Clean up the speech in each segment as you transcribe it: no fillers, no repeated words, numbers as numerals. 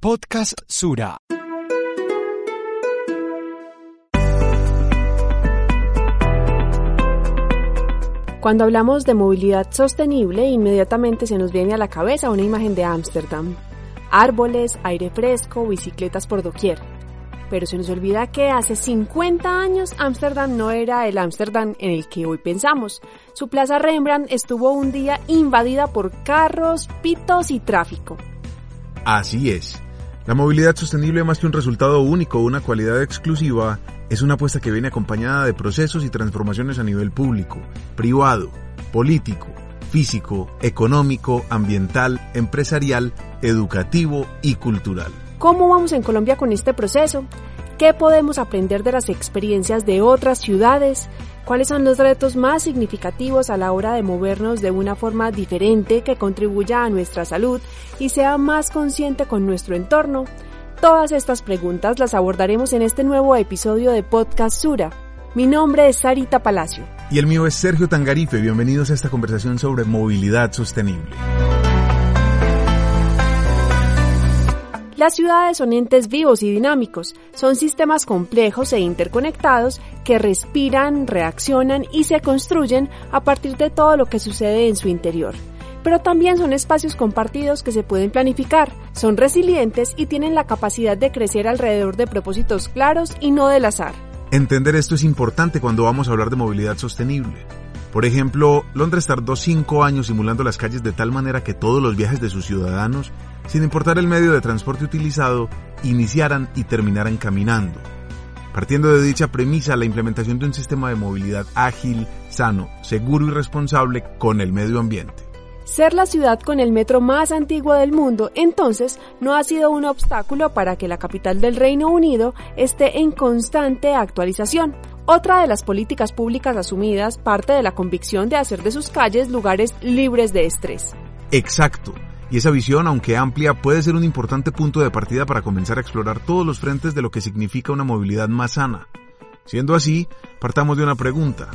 Podcast Sura. Cuando hablamos de movilidad sostenible, inmediatamente se nos viene a la cabeza una imagen de Ámsterdam. Árboles, aire fresco, bicicletas por doquier. Pero se nos olvida que hace 50 años Ámsterdam no era el Ámsterdam en el que hoy pensamos. Su plaza Rembrandt estuvo un día invadida por carros, pitos y tráfico. Así es. La movilidad sostenible, más que un resultado único o una cualidad exclusiva, es una apuesta que viene acompañada de procesos y transformaciones a nivel público, privado, político, físico, económico, ambiental, empresarial, educativo y cultural. ¿Cómo vamos en Colombia con este proceso? ¿Qué podemos aprender de las experiencias de otras ciudades? ¿Cuáles son los retos más significativos a la hora de movernos de una forma diferente que contribuya a nuestra salud y sea más consciente con nuestro entorno? Todas estas preguntas las abordaremos en este nuevo episodio de Podcast Sura. Mi nombre es Sarita Palacio. Y el mío es Sergio Tangarife. Bienvenidos a esta conversación sobre movilidad sostenible. Las ciudades son entes vivos y dinámicos, son sistemas complejos e interconectados que respiran, reaccionan y se construyen a partir de todo lo que sucede en su interior. Pero también son espacios compartidos que se pueden planificar, son resilientes y tienen la capacidad de crecer alrededor de propósitos claros y no del azar. Entender esto es importante cuando vamos a hablar de movilidad sostenible. Por ejemplo, Londres tardó 5 años simulando las calles de tal manera que todos los viajes de sus ciudadanos, sin importar el medio de transporte utilizado, iniciaran y terminaran caminando. Partiendo de dicha premisa, la implementación de un sistema de movilidad ágil, sano, seguro y responsable con el medio ambiente. Ser la ciudad con el metro más antiguo del mundo, entonces, no ha sido un obstáculo para que la capital del Reino Unido esté en constante actualización. Otra de las políticas públicas asumidas parte de la convicción de hacer de sus calles lugares libres de estrés. Exacto, y esa visión, aunque amplia, puede ser un importante punto de partida para comenzar a explorar todos los frentes de lo que significa una movilidad más sana. Siendo así, partamos de una pregunta.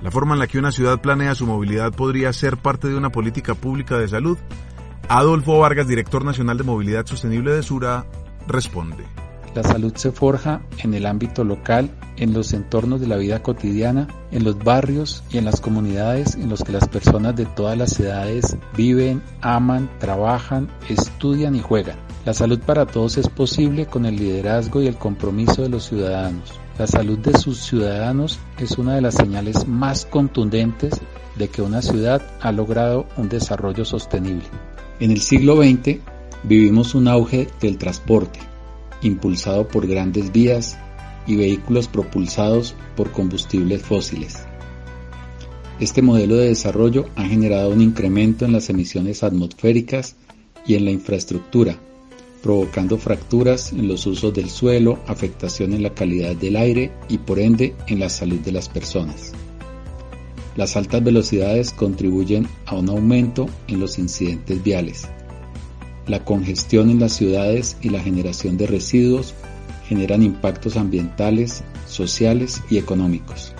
¿La forma en la que una ciudad planea su movilidad podría ser parte de una política pública de salud? Adolfo Vargas, director nacional de Movilidad Sostenible de Sura, responde. La salud se forja en el ámbito local, en los entornos de la vida cotidiana, en los barrios y en las comunidades en los que las personas de todas las edades viven, aman, trabajan, estudian y juegan. La salud para todos es posible con el liderazgo y el compromiso de los ciudadanos. La salud de sus ciudadanos es una de las señales más contundentes de que una ciudad ha logrado un desarrollo sostenible. En el siglo XX vivimos un auge del transporte, impulsado por grandes vías y vehículos propulsados por combustibles fósiles. Este modelo de desarrollo ha generado un incremento en las emisiones atmosféricas y en la infraestructura, provocando fracturas en los usos del suelo, afectación en la calidad del aire y por ende en la salud de las personas. Las altas velocidades contribuyen a un aumento en los incidentes viales. La congestión en las ciudades y la generación de residuos generan impactos ambientales, sociales y económicos.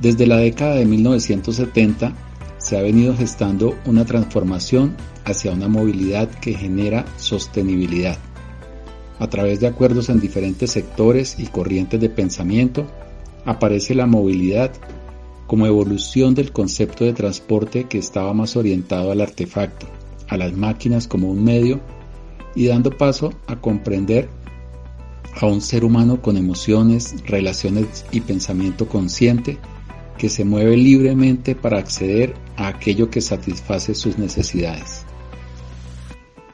Desde la década de 1970 se ha venido gestando una transformación hacia una movilidad que genera sostenibilidad. A través de acuerdos en diferentes sectores y corrientes de pensamiento, aparece la movilidad como evolución del concepto de transporte que estaba más orientado al artefacto, a las máquinas como un medio y dando paso a comprender a un ser humano con emociones, relaciones y pensamiento consciente que se mueve libremente para acceder a aquello que satisface sus necesidades.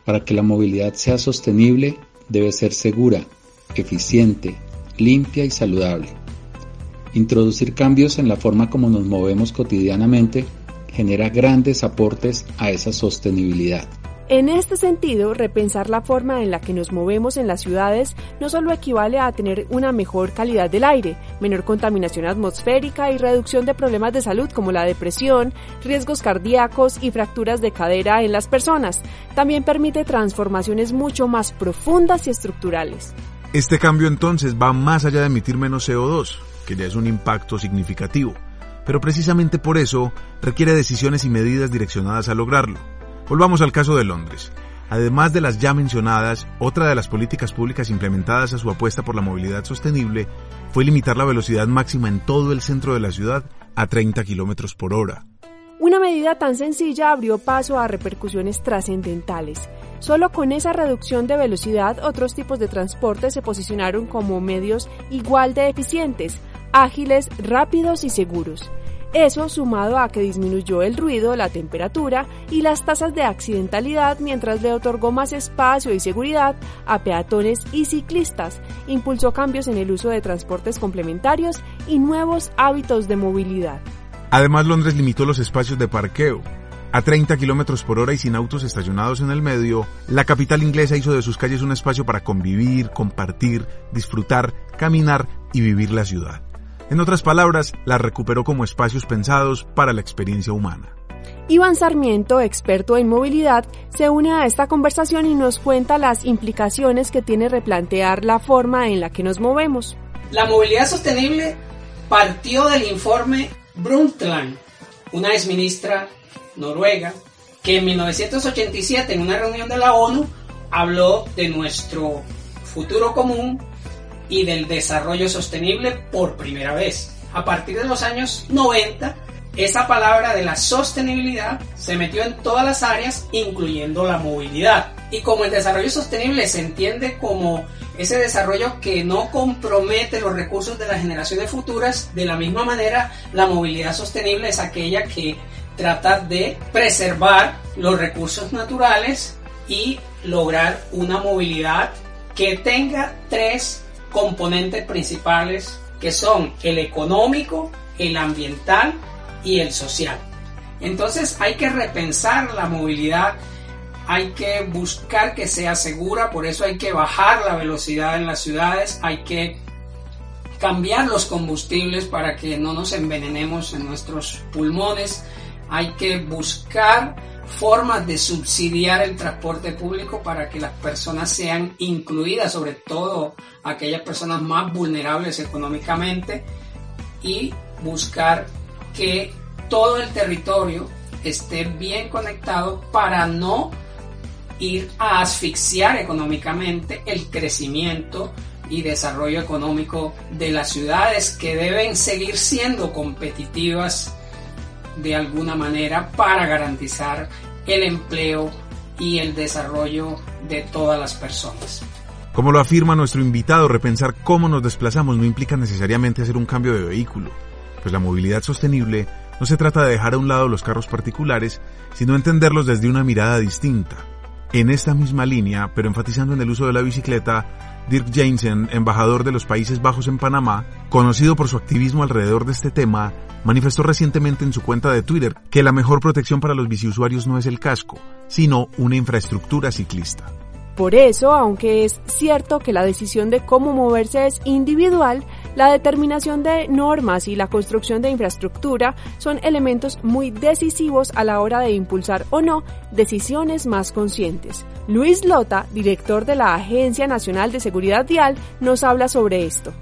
Para que la movilidad sea sostenible, debe ser segura, eficiente, limpia y saludable. Introducir cambios en la forma como nos movemos cotidianamente genera grandes aportes a esa sostenibilidad. En este sentido, repensar la forma en la que nos movemos en las ciudades no solo equivale a tener una mejor calidad del aire, menor contaminación atmosférica y reducción de problemas de salud como la depresión, riesgos cardíacos y fracturas de cadera en las personas, también permite transformaciones mucho más profundas y estructurales. Este cambio entonces va más allá de emitir menos CO2, que ya es un impacto significativo, pero precisamente por eso requiere decisiones y medidas direccionadas a lograrlo. Volvamos al caso de Londres. Además de las ya mencionadas, otra de las políticas públicas implementadas a su apuesta por la movilidad sostenible fue limitar la velocidad máxima en todo el centro de la ciudad a 30 km por hora. Una medida tan sencilla abrió paso a repercusiones trascendentales. Solo con esa reducción de velocidad, otros tipos de transporte se posicionaron como medios igual de eficientes, ágiles, rápidos y seguros. Eso sumado a que disminuyó el ruido, la temperatura y las tasas de accidentalidad mientras le otorgó más espacio y seguridad a peatones y ciclistas, impulsó cambios en el uso de transportes complementarios y nuevos hábitos de movilidad. Además, Londres limitó los espacios de parqueo. A 30 km por hora y sin autos estacionados en el medio, la capital inglesa hizo de sus calles un espacio para convivir, compartir, disfrutar, caminar y vivir la ciudad. En otras palabras, la recuperó como espacios pensados para la experiencia humana. Iván Sarmiento, experto en movilidad, se une a esta conversación y nos cuenta las implicaciones que tiene replantear la forma en la que nos movemos. La movilidad sostenible partió del informe Brundtland, una exministra noruega, que en 1987 en una reunión de la ONU habló de nuestro futuro común y del desarrollo sostenible por primera vez. A partir de los años 90, esa palabra de la sostenibilidad se metió en todas las áreas, incluyendo la movilidad. Y como el desarrollo sostenible se entiende como ese desarrollo que no compromete los recursos de las generaciones futuras, de la misma manera, la movilidad sostenible es aquella que trata de preservar los recursos naturales y lograr una movilidad que tenga tres componentes principales, que son el económico, el ambiental y el social. Entonces hay que repensar la movilidad, hay que buscar que sea segura, por eso hay que bajar la velocidad en las ciudades, hay que cambiar los combustibles para que no nos envenenemos en nuestros pulmones, hay que buscar formas de subsidiar el transporte público para que las personas sean incluidas, sobre todo aquellas personas más vulnerables económicamente, y buscar que todo el territorio esté bien conectado para no ir a asfixiar económicamente el crecimiento y desarrollo económico de las ciudades, que deben seguir siendo competitivas de alguna manera para garantizar el empleo y el desarrollo de todas las personas. Como lo afirma nuestro invitado, repensar cómo nos desplazamos no implica necesariamente hacer un cambio de vehículo, pues la movilidad sostenible no se trata de dejar a un lado los carros particulares, sino entenderlos desde una mirada distinta. En esta misma línea, pero enfatizando en el uso de la bicicleta, Dirk Jansen, embajador de los Países Bajos en Panamá, conocido por su activismo alrededor de este tema, manifestó recientemente en su cuenta de Twitter que la mejor protección para los biciusuarios no es el casco, sino una infraestructura ciclista. Por eso, aunque es cierto que la decisión de cómo moverse es individual, la determinación de normas y la construcción de infraestructura son elementos muy decisivos a la hora de impulsar o no decisiones más conscientes. Luis Lota, director de la Agencia Nacional de Seguridad Vial, nos habla sobre esto.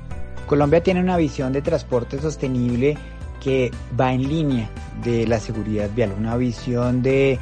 Colombia tiene una visión de transporte sostenible que va en línea de la seguridad vial, una visión de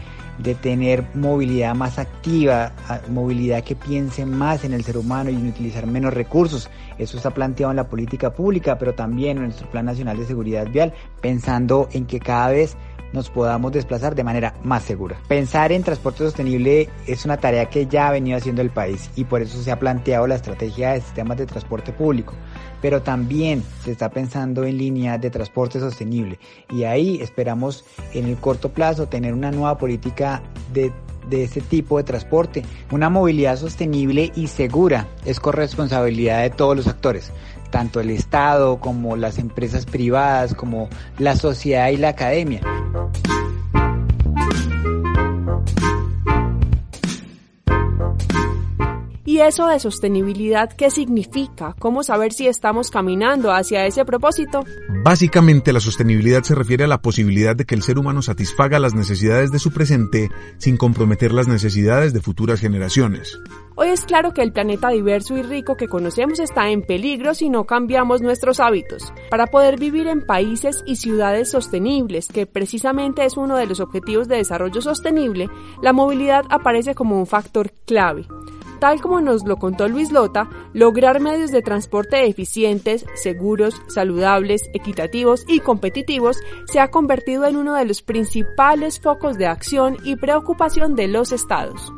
tener movilidad más activa, movilidad que piense más en el ser humano y en utilizar menos recursos. Eso está planteado en la política pública, pero también en nuestro Plan Nacional de Seguridad Vial, pensando en que cada vez nos podamos desplazar de manera más segura. Pensar en transporte sostenible es una tarea que ya ha venido haciendo el país y por eso se ha planteado la estrategia de sistemas de transporte público, pero también se está pensando en líneas de transporte sostenible y ahí esperamos en el corto plazo tener una nueva política de este tipo de transporte. Una movilidad sostenible y segura es corresponsabilidad de todos los actores, tanto el Estado como las empresas privadas, como la sociedad y la academia. ¿Y eso de sostenibilidad qué significa? ¿Cómo saber si estamos caminando hacia ese propósito? Básicamente, la sostenibilidad se refiere a la posibilidad de que el ser humano satisfaga las necesidades de su presente sin comprometer las necesidades de futuras generaciones. Hoy es claro que el planeta diverso y rico que conocemos está en peligro si no cambiamos nuestros hábitos. Para poder vivir en países y ciudades sostenibles, que precisamente es uno de los objetivos de desarrollo sostenible, la movilidad aparece como un factor clave. Tal como nos lo contó Luis Lota, lograr medios de transporte eficientes, seguros, saludables, equitativos y competitivos se ha convertido en uno de los principales focos de acción y preocupación de los estados.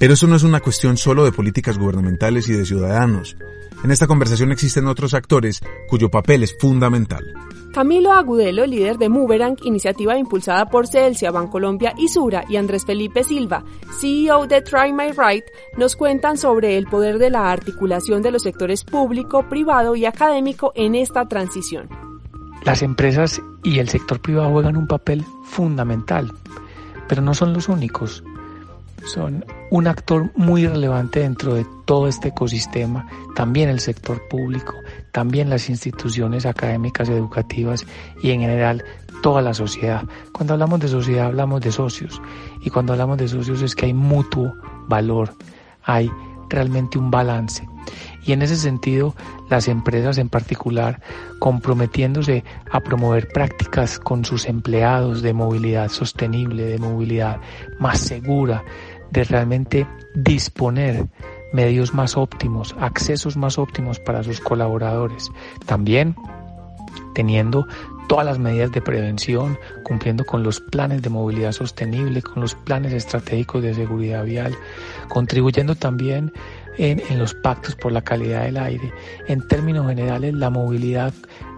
Pero eso no es una cuestión solo de políticas gubernamentales y de ciudadanos. En esta conversación existen otros actores cuyo papel es fundamental. Camilo Agudelo, líder de Moverank, iniciativa impulsada por Celsia, Bancolombia y Sura, y Andrés Felipe Silva, CEO de Try My Right, nos cuentan sobre el poder de la articulación de los sectores público, privado y académico en esta transición. Las empresas y el sector privado juegan un papel fundamental, pero no son los únicos. Son un actor muy relevante dentro de todo este ecosistema, también el sector público, también las instituciones académicas, educativas y en general toda la sociedad. Cuando hablamos de sociedad hablamos de socios, y cuando hablamos de socios es que hay mutuo valor, hay realmente un balance. Y en ese sentido, las empresas en particular, comprometiéndose a promover prácticas con sus empleados de movilidad sostenible, de movilidad más segura, de realmente disponer medios más óptimos, accesos más óptimos para sus colaboradores. También teniendo todas las medidas de prevención, cumpliendo con los planes de movilidad sostenible, con los planes estratégicos de seguridad vial, contribuyendo también en los pactos por la calidad del aire. En términos generales, la movilidad,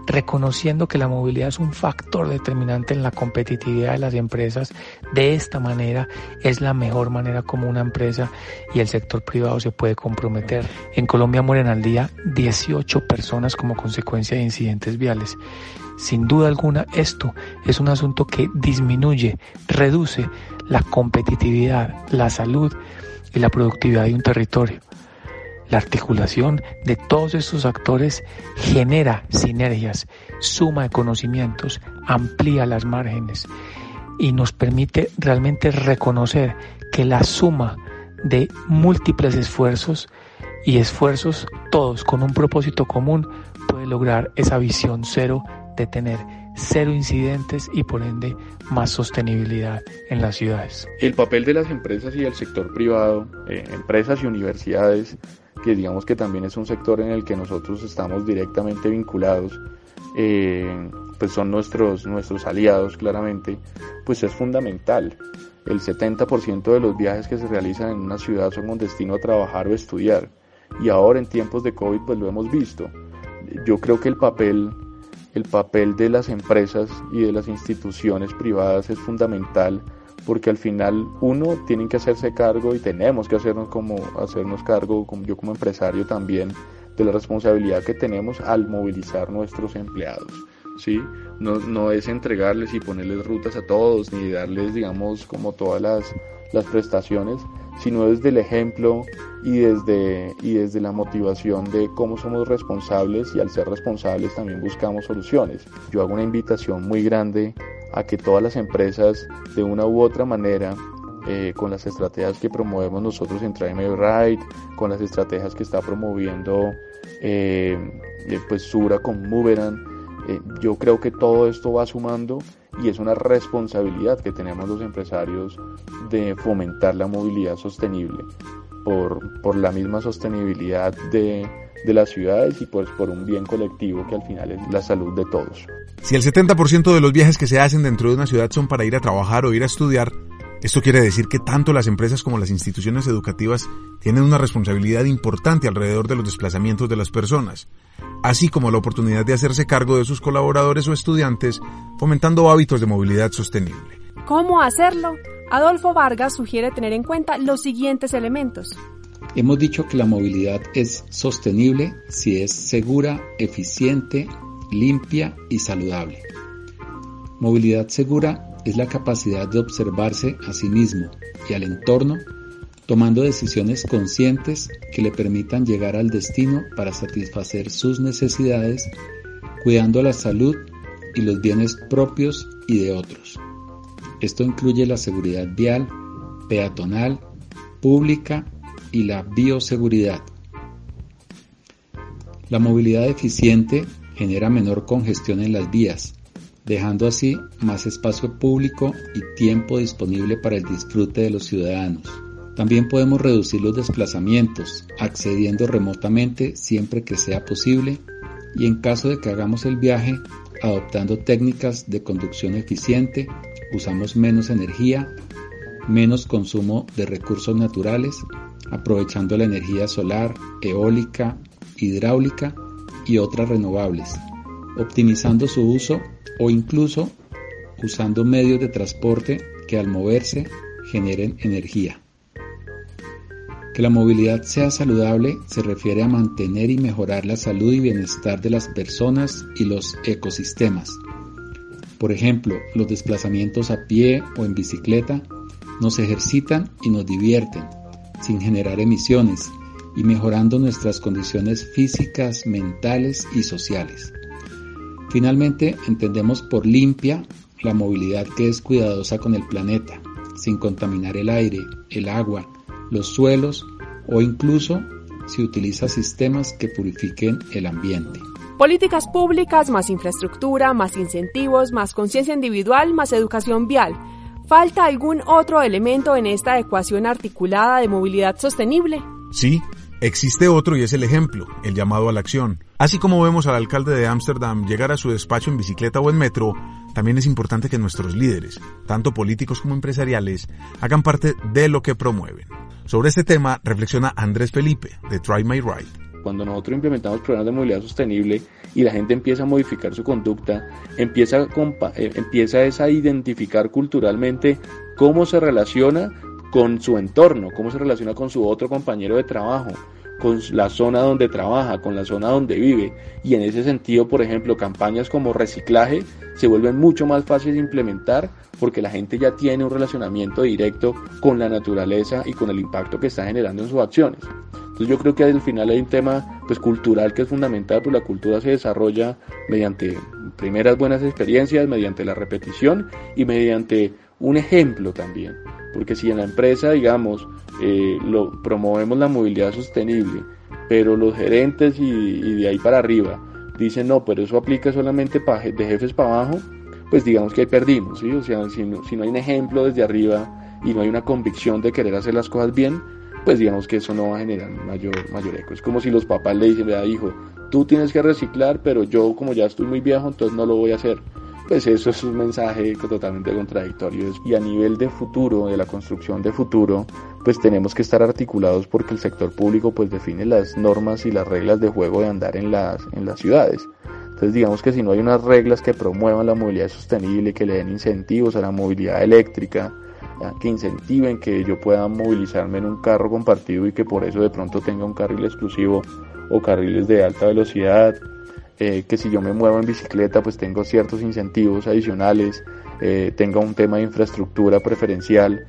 reconociendo que la movilidad es un factor determinante en la competitividad de las empresas. De esta manera es la mejor manera como una empresa y el sector privado se puede comprometer. En Colombia mueren al día 18 personas como consecuencia de incidentes viales. Sin duda alguna, esto es un asunto que disminuye, reduce la competitividad, la salud y la productividad de un territorio. La articulación de todos estos actores genera sinergias, suma de conocimientos, amplía las márgenes y nos permite realmente reconocer que la suma de múltiples esfuerzos y esfuerzos todos con un propósito común puede lograr esa visión cero de tener cero incidentes y por ende más sostenibilidad en las ciudades. El papel de las empresas y del sector privado, empresas y universidades, que digamos que también es un sector en el que nosotros estamos directamente vinculados, pues son nuestros aliados claramente, pues es fundamental. El 70% de los viajes que se realizan en una ciudad son con destino a trabajar o estudiar, y ahora en tiempos de COVID pues lo hemos visto. Yo creo que el papel de las empresas y de las instituciones privadas es fundamental, porque al final uno tiene que hacerse cargo y tenemos que hacernos cargo, como yo como empresario también, de la responsabilidad que tenemos al movilizar nuestros empleados, ¿sí? No es entregarles y ponerles rutas a todos, ni darles, digamos, como todas las prestaciones, sino desde el ejemplo y desde la motivación de cómo somos responsables, y al ser responsables también buscamos soluciones. Yo hago una invitación muy grande a que todas las empresas, de una u otra manera, con las estrategias que promovemos nosotros en Try My Right, con las estrategias que está promoviendo pues Sura con Moverank, yo creo que todo esto va sumando y es una responsabilidad que tenemos los empresarios de fomentar la movilidad sostenible por la misma sostenibilidad de las ciudades y pues por un bien colectivo que al final es la salud de todos. Si el 70% de los viajes que se hacen dentro de una ciudad son para ir a trabajar o ir a estudiar, esto quiere decir que tanto las empresas como las instituciones educativas tienen una responsabilidad importante alrededor de los desplazamientos de las personas, así como la oportunidad de hacerse cargo de sus colaboradores o estudiantes, fomentando hábitos de movilidad sostenible. ¿Cómo hacerlo? Adolfo Vargas sugiere tener en cuenta los siguientes elementos. Hemos dicho que la movilidad es sostenible si es segura, eficiente, limpia y saludable. Movilidad segura es la capacidad de observarse a sí mismo y al entorno tomando decisiones conscientes que le permitan llegar al destino para satisfacer sus necesidades, cuidando la salud y los bienes propios y de otros. Esto incluye la seguridad vial, peatonal, pública y la bioseguridad. La movilidad eficiente genera menor congestión en las vías, dejando así más espacio público y tiempo disponible para el disfrute de los ciudadanos. También podemos reducir los desplazamientos, accediendo remotamente siempre que sea posible y en caso de que hagamos el viaje, adoptando técnicas de conducción eficiente, usamos menos energía, menos consumo de recursos naturales, aprovechando la energía solar, eólica, hidráulica y otras renovables, optimizando su uso o incluso usando medios de transporte que al moverse generen energía. Que la movilidad sea saludable se refiere a mantener y mejorar la salud y bienestar de las personas y los ecosistemas. Por ejemplo, los desplazamientos a pie o en bicicleta nos ejercitan y nos divierten, sin generar emisiones y mejorando nuestras condiciones físicas, mentales y sociales. Finalmente, entendemos por limpia la movilidad que es cuidadosa con el planeta, sin contaminar el aire, el agua, los suelos o incluso si utiliza sistemas que purifiquen el ambiente. Políticas públicas, más infraestructura, más incentivos, más conciencia individual, más educación vial. ¿Falta algún otro elemento en esta ecuación articulada de movilidad sostenible? Sí, existe otro y es el ejemplo, el llamado a la acción. Así como vemos al alcalde de Ámsterdam llegar a su despacho en bicicleta o en metro, también es importante que nuestros líderes, tanto políticos como empresariales, hagan parte de lo que promueven. Sobre este tema reflexiona Andrés Felipe, de Try My Right. Cuando nosotros implementamos programas de movilidad sostenible y la gente empieza a modificar su conducta, empieza a identificar culturalmente cómo se relaciona con su entorno, cómo se relaciona con su otro compañero de trabajo, con la zona donde trabaja, con la zona donde vive. Y en ese sentido, por ejemplo, campañas como reciclaje se vuelven mucho más fáciles de implementar porque la gente ya tiene un relacionamiento directo con la naturaleza y con el impacto que está generando en sus acciones. Entonces yo creo que al final hay un tema cultural que es fundamental, pues la cultura se desarrolla mediante primeras buenas experiencias, mediante la repetición y mediante un ejemplo también. Porque si en la empresa, digamos, promovemos la movilidad sostenible, pero los gerentes y de ahí para arriba dicen no, pero eso aplica solamente de jefes para abajo, pues digamos que ahí perdimos, ¿sí? O sea, si no hay un ejemplo desde arriba y no hay una convicción de querer hacer las cosas bien, pues digamos que eso no va a generar mayor eco. Es como si los papás le dicen, vea hijo, tú tienes que reciclar, pero yo como ya estoy muy viejo, entonces no lo voy a hacer. Pues eso es un mensaje totalmente contradictorio. Y a nivel de futuro, de la construcción de futuro, pues tenemos que estar articulados porque el sector público pues define las normas y las reglas de juego de andar en las ciudades. Entonces digamos que si no hay unas reglas que promuevan la movilidad sostenible, que le den incentivos a la movilidad eléctrica, que incentiven que yo pueda movilizarme en un carro compartido y que por eso de pronto tenga un carril exclusivo o carriles de alta velocidad, que si yo me muevo en bicicleta pues tengo ciertos incentivos adicionales, tenga un tema de infraestructura preferencial,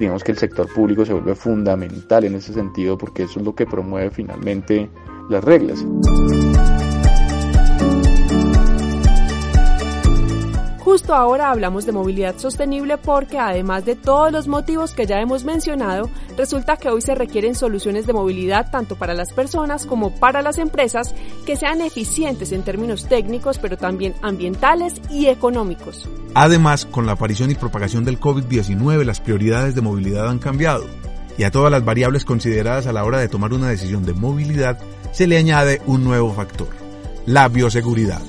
digamos que el sector público se vuelve fundamental en ese sentido porque eso es lo que promueve finalmente las reglas. Justo ahora hablamos de movilidad sostenible porque además de todos los motivos que ya hemos mencionado, resulta que hoy se requieren soluciones de movilidad tanto para las personas como para las empresas que sean eficientes en términos técnicos, pero también ambientales y económicos. Además, con la aparición y propagación del COVID-19, las prioridades de movilidad han cambiado y a todas las variables consideradas a la hora de tomar una decisión de movilidad se le añade un nuevo factor, la bioseguridad.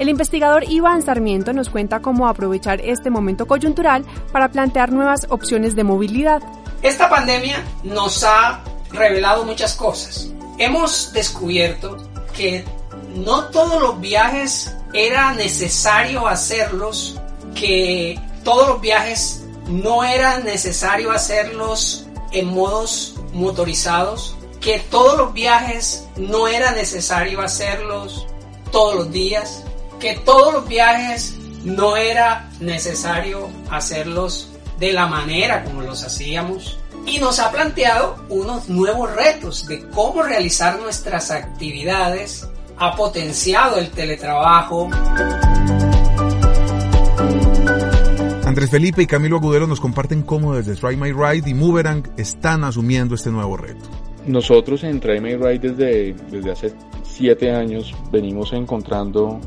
El investigador Iván Sarmiento nos cuenta cómo aprovechar este momento coyuntural para plantear nuevas opciones de movilidad. Esta pandemia nos ha revelado muchas cosas. Hemos descubierto que no todos los viajes era necesario hacerlos, que todos los viajes no era necesario hacerlos en modos motorizados, que todos los viajes no era necesario hacerlos todos los días, que todos los viajes no era necesario hacerlos de la manera como los hacíamos, y nos ha planteado unos nuevos retos de cómo realizar nuestras actividades, ha potenciado el teletrabajo. Andrés Felipe y Camilo Agudelo nos comparten cómo desde Try My Right y Moverank están asumiendo este nuevo reto. Nosotros en Try My Right desde hace 7 años venimos encontrando,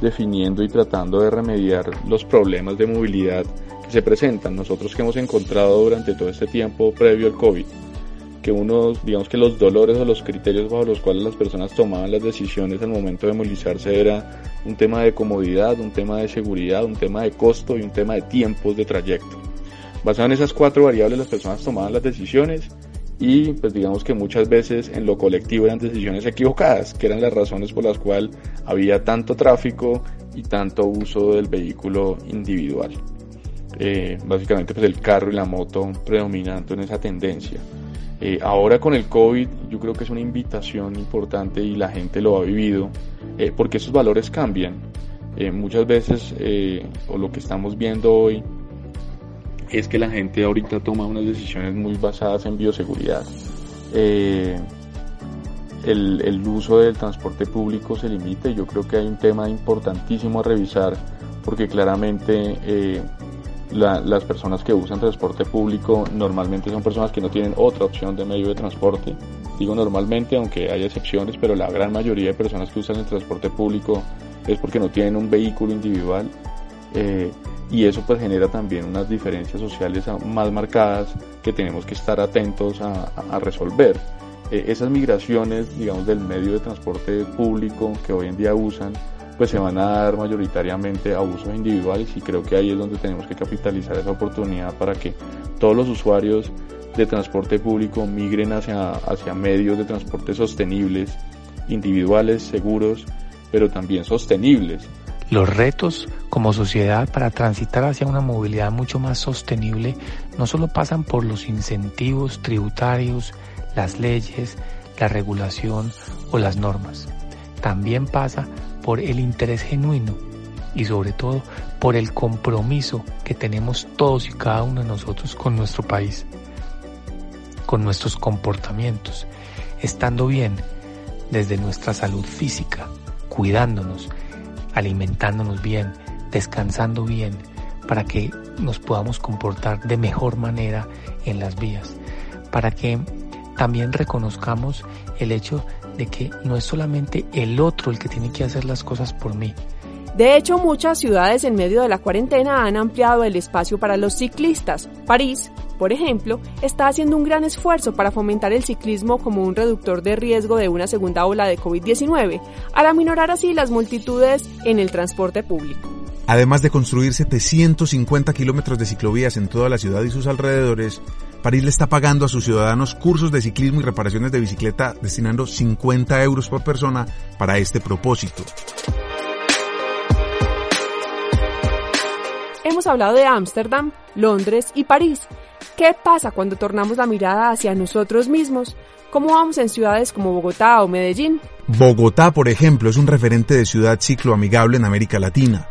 definiendo y tratando de remediar los problemas de movilidad que se presentan. Nosotros que hemos encontrado durante todo este tiempo previo al COVID, que digamos que los dolores o los criterios bajo los cuales las personas tomaban las decisiones al momento de movilizarse era un tema de comodidad, un tema de seguridad, un tema de costo y un tema de tiempos de trayecto. Basado en esas 4 variables, las personas tomaban las decisiones y pues digamos que muchas veces en lo colectivo eran decisiones equivocadas, que eran las razones por las cuales había tanto tráfico y tanto uso del vehículo individual. Básicamente pues el carro y la moto predominando en esa tendencia. Ahora con el COVID yo creo que es una invitación importante y la gente lo ha vivido porque esos valores cambian. Muchas veces o lo que estamos viendo hoy es que la gente ahorita toma unas decisiones muy basadas en bioseguridad. El uso del transporte público se limita y yo creo que hay un tema importantísimo a revisar porque claramente las personas que usan transporte público normalmente son personas que no tienen otra opción de medio de transporte. Digo normalmente, aunque hay excepciones, pero la gran mayoría de personas que usan el transporte público es porque no tienen un vehículo individual y eso pues genera también unas diferencias sociales más marcadas que tenemos que estar atentos a resolver. Esas migraciones, digamos, del medio de transporte público que hoy en día usan pues se van a dar mayoritariamente a usos individuales y creo que ahí es donde tenemos que capitalizar esa oportunidad para que todos los usuarios de transporte público migren hacia medios de transporte sostenibles, individuales, seguros, pero también sostenibles. Los retos como sociedad para transitar hacia una movilidad mucho más sostenible no solo pasan por los incentivos tributarios, las leyes, la regulación o las normas. También pasa por el interés genuino y sobre todo por el compromiso que tenemos todos y cada uno de nosotros con nuestro país, con nuestros comportamientos, estando bien desde nuestra salud física, cuidándonos, alimentándonos bien, descansando bien, para que nos podamos comportar de mejor manera en las vías, para que también reconozcamos el hecho de que no es solamente el otro el que tiene que hacer las cosas por mí. De hecho, muchas ciudades en medio de la cuarentena han ampliado el espacio para los ciclistas. París, por ejemplo, está haciendo un gran esfuerzo para fomentar el ciclismo como un reductor de riesgo de una segunda ola de COVID-19, al aminorar así las multitudes en el transporte público. Además de construir 750 kilómetros de ciclovías en toda la ciudad y sus alrededores, París le está pagando a sus ciudadanos cursos de ciclismo y reparaciones de bicicleta, destinando 50 euros por persona para este propósito. Hemos hablado de Ámsterdam, Londres y París. ¿Qué pasa cuando tornamos la mirada hacia nosotros mismos? ¿Cómo vamos en ciudades como Bogotá o Medellín? Bogotá, por ejemplo, es un referente de ciudad cicloamigable en América Latina.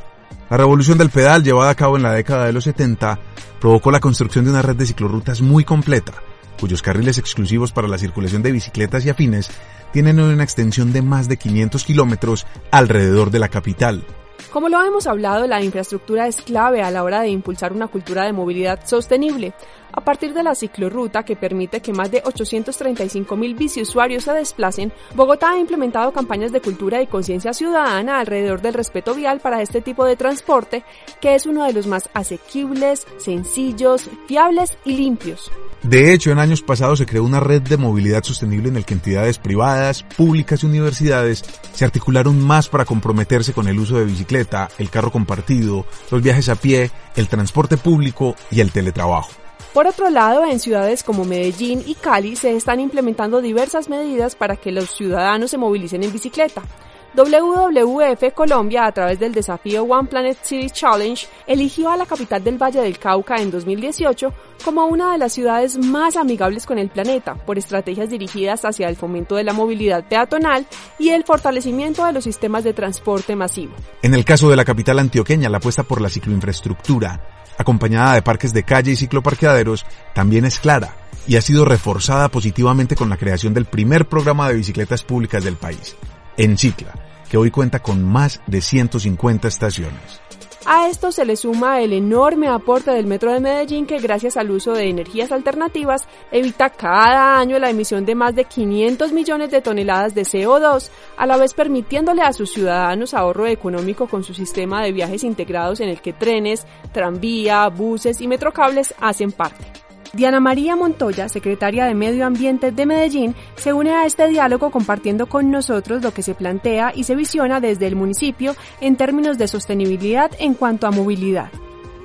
La revolución del pedal, llevada a cabo en la década de los 70, provocó la construcción de una red de ciclorrutas muy completa, cuyos carriles exclusivos para la circulación de bicicletas y afines tienen una extensión de más de 500 kilómetros alrededor de la capital. Como lo hemos hablado, la infraestructura es clave a la hora de impulsar una cultura de movilidad sostenible. A partir de la ciclorruta que permite que más de 835.000 biciusuarios se desplacen, Bogotá ha implementado campañas de cultura y conciencia ciudadana alrededor del respeto vial para este tipo de transporte, que es uno de los más asequibles, sencillos, fiables y limpios. De hecho, en años pasados se creó una red de movilidad sostenible en la que entidades privadas, públicas y universidades se articularon más para comprometerse con el uso de bicicleta, el carro compartido, los viajes a pie, el transporte público y el teletrabajo. Por otro lado, en ciudades como Medellín y Cali se están implementando diversas medidas para que los ciudadanos se movilicen en bicicleta. WWF Colombia, a través del desafío One Planet City Challenge, eligió a la capital del Valle del Cauca en 2018 como una de las ciudades más amigables con el planeta, por estrategias dirigidas hacia el fomento de la movilidad peatonal y el fortalecimiento de los sistemas de transporte masivo. En el caso de la capital antioqueña, la apuesta por la cicloinfraestructura acompañada de parques de calle y cicloparqueaderos, también es clara y ha sido reforzada positivamente con la creación del primer programa de bicicletas públicas del país, Encicla, que hoy cuenta con más de 150 estaciones. A esto se le suma el enorme aporte del Metro de Medellín, que gracias al uso de energías alternativas evita cada año la emisión de más de 500 millones de toneladas de CO2, a la vez permitiéndole a sus ciudadanos ahorro económico con su sistema de viajes integrados en el que trenes, tranvía, buses y metrocables hacen parte. Diana María Montoya, secretaria de Medio Ambiente de Medellín, se une a este diálogo compartiendo con nosotros lo que se plantea y se visiona desde el municipio en términos de sostenibilidad en cuanto a movilidad.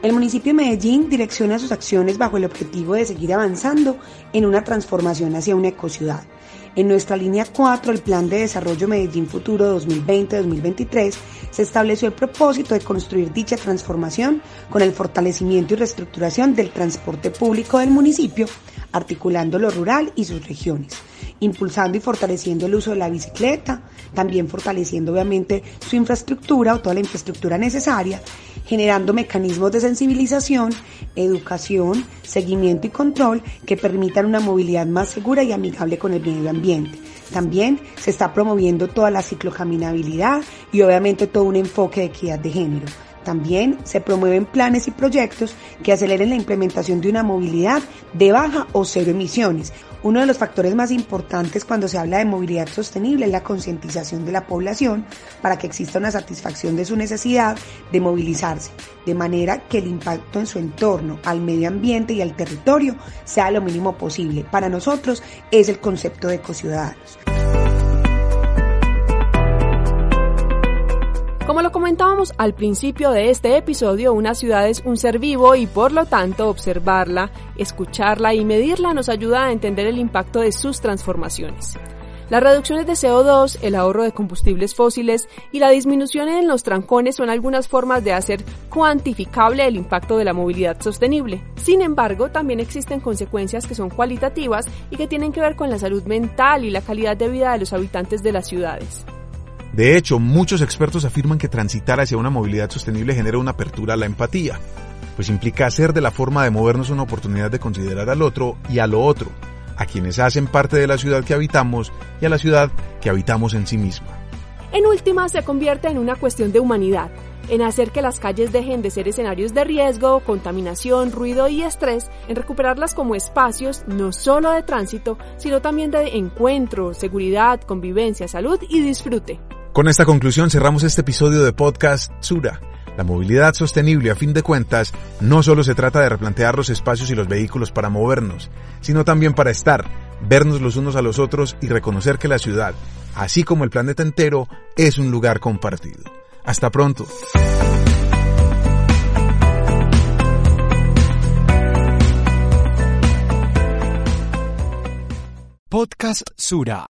El municipio de Medellín direcciona sus acciones bajo el objetivo de seguir avanzando en una transformación hacia una ecociudad. En nuestra línea 4, el Plan de Desarrollo Medellín Futuro 2020-2023, se estableció el propósito de construir dicha transformación con el fortalecimiento y reestructuración del transporte público del municipio, articulando lo rural y sus regiones, impulsando y fortaleciendo el uso de la bicicleta, también fortaleciendo obviamente su infraestructura o toda la infraestructura necesaria, generando mecanismos de sensibilización, educación, seguimiento y control que permitan una movilidad más segura y amigable con el medio ambiente. También se está promoviendo toda la ciclocaminabilidad y obviamente todo un enfoque de equidad de género. También se promueven planes y proyectos que aceleren la implementación de una movilidad de baja o cero emisiones. Uno de los factores más importantes cuando se habla de movilidad sostenible es la concientización de la población para que exista una satisfacción de su necesidad de movilizarse, de manera que el impacto en su entorno, al medio ambiente y al territorio sea lo mínimo posible. Para nosotros es el concepto de ecociudadanos. Como lo comentábamos al principio de este episodio, una ciudad es un ser vivo y por lo tanto observarla, escucharla y medirla nos ayuda a entender el impacto de sus transformaciones. Las reducciones de CO2, el ahorro de combustibles fósiles y la disminución en los trancones son algunas formas de hacer cuantificable el impacto de la movilidad sostenible. Sin embargo, también existen consecuencias que son cualitativas y que tienen que ver con la salud mental y la calidad de vida de los habitantes de las ciudades. De hecho, muchos expertos afirman que transitar hacia una movilidad sostenible genera una apertura a la empatía, pues implica hacer de la forma de movernos una oportunidad de considerar al otro y a lo otro, a quienes hacen parte de la ciudad que habitamos y a la ciudad que habitamos en sí misma. En última, se convierte en una cuestión de humanidad, en hacer que las calles dejen de ser escenarios de riesgo, contaminación, ruido y estrés, en recuperarlas como espacios no solo de tránsito, sino también de encuentro, seguridad, convivencia, salud y disfrute. Con esta conclusión cerramos este episodio de Podcast Sura. La movilidad sostenible, a fin de cuentas, no solo se trata de replantear los espacios y los vehículos para movernos, sino también para estar, vernos los unos a los otros y reconocer que la ciudad, así como el planeta entero, es un lugar compartido. Hasta pronto. Podcast Sura.